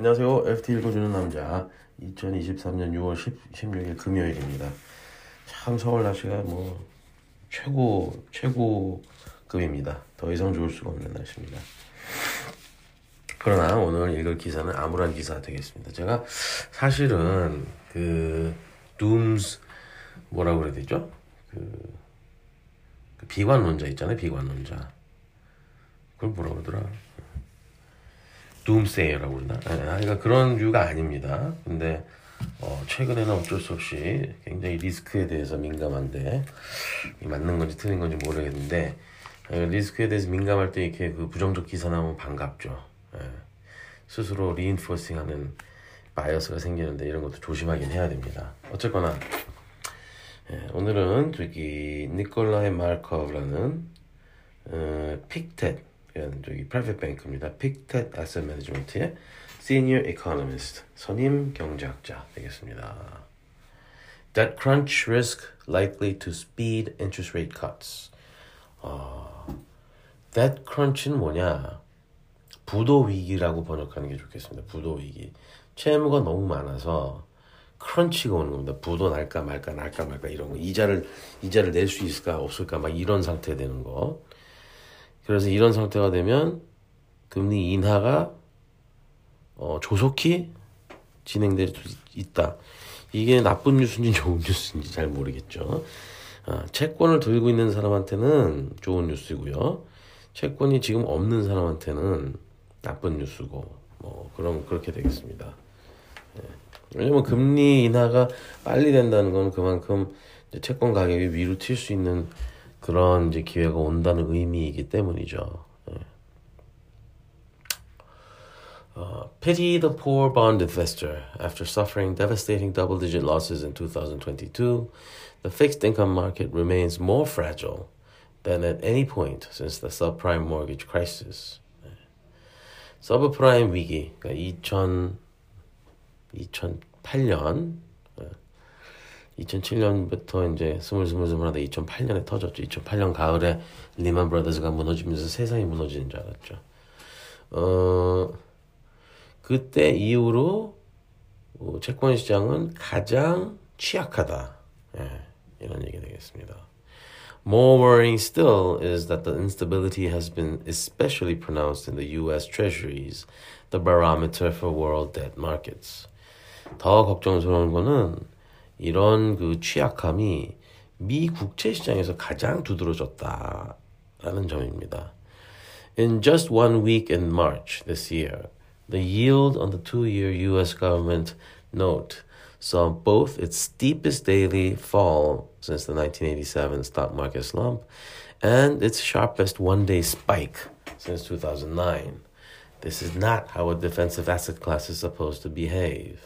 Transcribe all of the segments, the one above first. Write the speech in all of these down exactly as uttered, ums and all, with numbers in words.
안녕하세요. 에프티 읽어주는 남자. 이천이십삼 년 유월 십육일 금요일입니다. 참 서울 날씨가 뭐 최고 최고급입니다. 더 이상 좋을 수가 없는 날씨입니다. 그러나 오늘 읽을 기사는 암울한 기사 되겠습니다. 제가 사실은 그 둠스 뭐라고 그래야 되죠? 그 비관론자 있잖아요. 비관론자. 그걸 뭐라고 그러더라? 둠세이라고 그러나? 그러니까 그런 류가 아닙니다. 근데 어 최근에는 어쩔 수 없이 굉장히 리스크에 대해서 민감한데 맞는 건지 틀린 건지 모르겠는데 리스크에 대해서 민감할 때 이렇게 그 부정적 기사 나오면 반갑죠. 스스로 리인포싱하는 바이어스가 생기는데 이런 것도 조심하긴 해야 됩니다. 어쨌거나 오늘은 저기 니콜라이 마르코브라는 어, 픽텟 저기 프라이빗 뱅크입니다. 픽텟 애셋 매니지먼트의 시니어 이코노미스트 선임 경제학자 되겠습니다. Debt crunch risk likely to speed interest rate cuts. 어, debt crunch는 뭐냐? 부도 위기라고 번역하는 게 좋겠습니다. 부도 위기. 채무가 너무 많아서 크런치가 오는 겁니다. 부도 날까 말까 날까 말까 이런 거. 이자를 이자를 낼 수 있을까 없을까 막 이런 상태 되는 거. 그래서 이런 상태가 되면 금리 인하가 어, 조속히 진행될 수 있다. 이게 나쁜 뉴스인지 좋은 뉴스인지 잘 모르겠죠. 아, 채권을 들고 있는 사람한테는 좋은 뉴스고요. 채권이 지금 없는 사람한테는 나쁜 뉴스고 뭐 그럼 그렇게 되겠습니다. 네. 왜냐면 금리 인하가 빨리 된다는 건 그만큼 이제 채권 가격이 위로 튈 수 있는 그런 이제 기회가 온다는 의미이기 때문이죠. 예. 어, Pity the poor bond investor. After suffering devastating double-digit losses in twenty twenty-two, the fixed income market remains more fragile than at any point since the subprime mortgage crisis. 예. 서브프라임 위기, 그러니까 이천팔 년 이천칠 년부터 이제 스물스물스물하다 이천팔 년에 터졌죠. 이천팔 년 가을에 리먼 브라더스가 무너지면서 세상이 무너지는 줄 알았죠. 어, 그때 이후로 채권 시장은 가장 취약하다. 예, 이런 얘기 되겠습니다. More worrying still is that the instability has been especially pronounced in the U S Treasuries, the barometer for world debt markets. 더 걱정스러운 거는 이런 그 취약함이 미 국채 시장에서 가장 두드러졌다라는 점입니다. In just one week in March this year, the yield on the two-year U S government note saw both its steepest daily fall since the nineteen eighty-seven stock market slump and its sharpest one-day spike since two thousand nine. This is not how a defensive asset class is supposed to behave.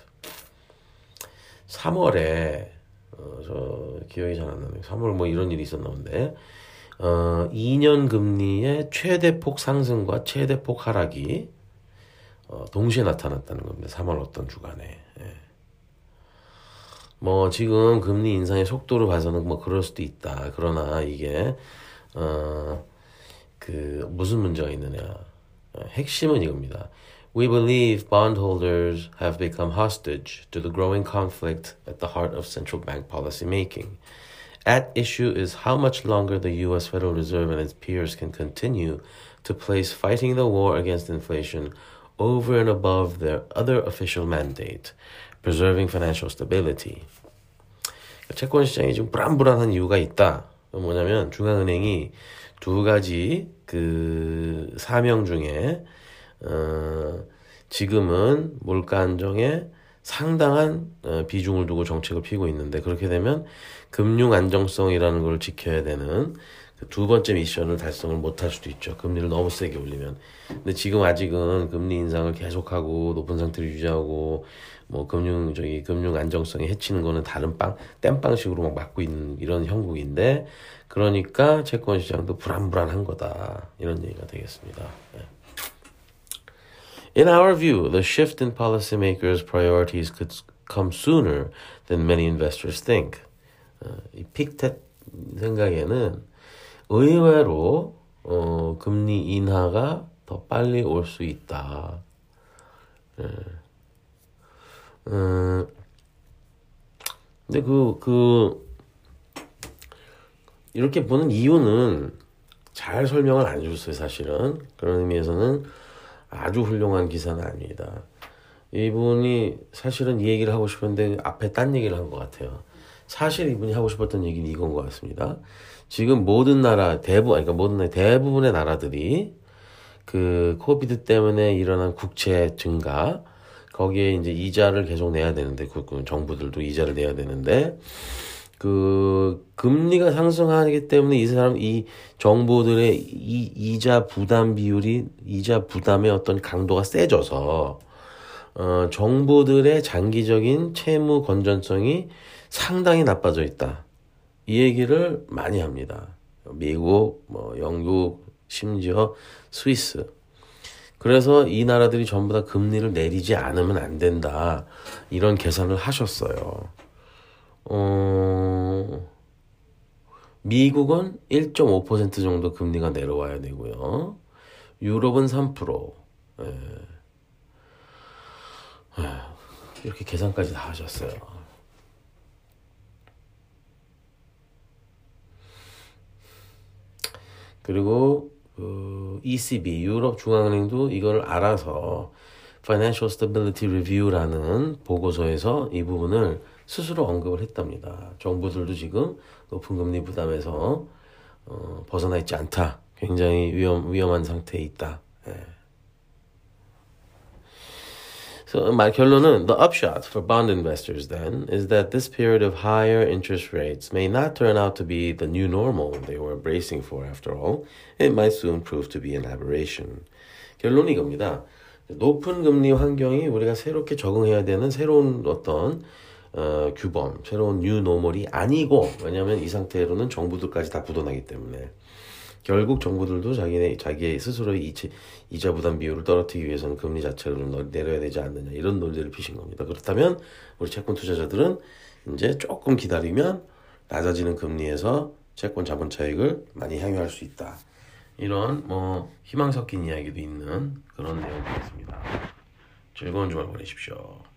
삼월에 어, 저 기억이 잘 안 나네요. 삼월 뭐 이런 일이 있었나 본데 어, 이 년 금리의 최대폭 상승과 최대폭 하락이 어, 동시에 나타났다는 겁니다. 삼월 어떤 주간에. 예. 뭐 지금 금리 인상의 속도를 봐서는 뭐 그럴 수도 있다. 그러나 이게 어, 그 무슨 문제가 있느냐. 핵심은 이겁니다. We believe bondholders have become hostage to the growing conflict at the heart of central bank policy making. At issue is how much longer the U S Federal Reserve and its peers can continue to place fighting the war against inflation over and above their other official mandate, preserving financial stability. 채권 시장이 지금 불안불안한 이유가 있다. 뭐냐면 중앙은행이 두 가지 그 사명 중에 어, 지금은 물가 안정에 상당한 어, 비중을 두고 정책을 피우고 있는데 그렇게 되면 금융 안정성이라는 걸 지켜야 되는 그 두 번째 미션을 달성을 못할 수도 있죠. 금리를 너무 세게 올리면. 근데 지금 아직은 금리 인상을 계속하고 높은 상태를 유지하고 뭐 금융 저기 금융 안정성이 해치는 거는 다른 빵 땜빵식으로 막 막고 있는 이런 형국인데 그러니까 채권 시장도 불안불안한 거다 이런 얘기가 되겠습니다. 네. In our view, the shift in policymakers' priorities could come sooner than many investors think. 어, 이 픽텟 생각에는 의외로 어, 금리 인하가 더 빨리 올 수 있다. 예. 어, 근데 그, 그, 이렇게 보는 이유는 잘 설명을 안 해줬어요, 사실은. 그런 의미에서는 아주 훌륭한 기사는 아닙니다. 이분이 사실은 이 얘기를 하고 싶은데 앞에 딴 얘기를 한 것 같아요. 사실 이분이 하고 싶었던 얘기는 이건 것 같습니다. 지금 모든 나라, 대부분, 아니, 그러니까 모든 나라, 대부분의 나라들이 그 코비드 때문에 일어난 국채 증가, 거기에 이제 이자를 계속 내야 되는데, 그, 그 정부들도 이자를 내야 되는데, 그, 금리가 상승하기 때문에 이 사람, 이 정부들의 이, 이자 부담 비율이, 이자 부담의 어떤 강도가 세져서, 어, 정부들의 장기적인 채무 건전성이 상당히 나빠져 있다. 이 얘기를 많이 합니다. 미국, 뭐, 영국, 심지어 스위스. 그래서 이 나라들이 전부 다 금리를 내리지 않으면 안 된다. 이런 계산을 하셨어요. 어, 미국은 일 점 오 퍼센트 정도 금리가 내려와야 되고요. 유럽은 삼 퍼센트. 예. 이렇게 계산까지 다 하셨어요. 그리고 그 이 씨 비, 유럽 중앙은행도 이걸 알아서 Financial Stability Review라는 보고서에서 이 부분을 스스로 언급을 했답니다. 정부들도 지금 높은 금리 부담에서 어, 벗어나 있지 않다. 굉장히 위험, 위험한 상태에 있다. 예. So my 결론은 the upshot for bond investors then is that this period of higher interest rates may not turn out to be the new normal they were bracing for after all. It might soon prove to be an aberration. 결론이 이겁니다. 높은 금리 환경이 우리가 새롭게 적응해야 되는 새로운 어떤 어, 규범, 새로운 new normal이 아니고, 왜냐하면 이 상태로는 정부들까지 다 부도나기 때문에 결국 정부들도 자기네, 자기의 스스로의 이체, 이자 부담 비율을 떨어뜨리기 위해서는 금리 자체를 좀 내려야 되지 않느냐, 이런 논리를 피신 겁니다. 그렇다면 우리 채권 투자자들은 이제 조금 기다리면 낮아지는 금리에서 채권 자본 차익을 많이 향유할 수 있다. 이런 뭐 희망 섞인 이야기도 있는 그런 내용이었습니다. 즐거운 주말 보내십시오.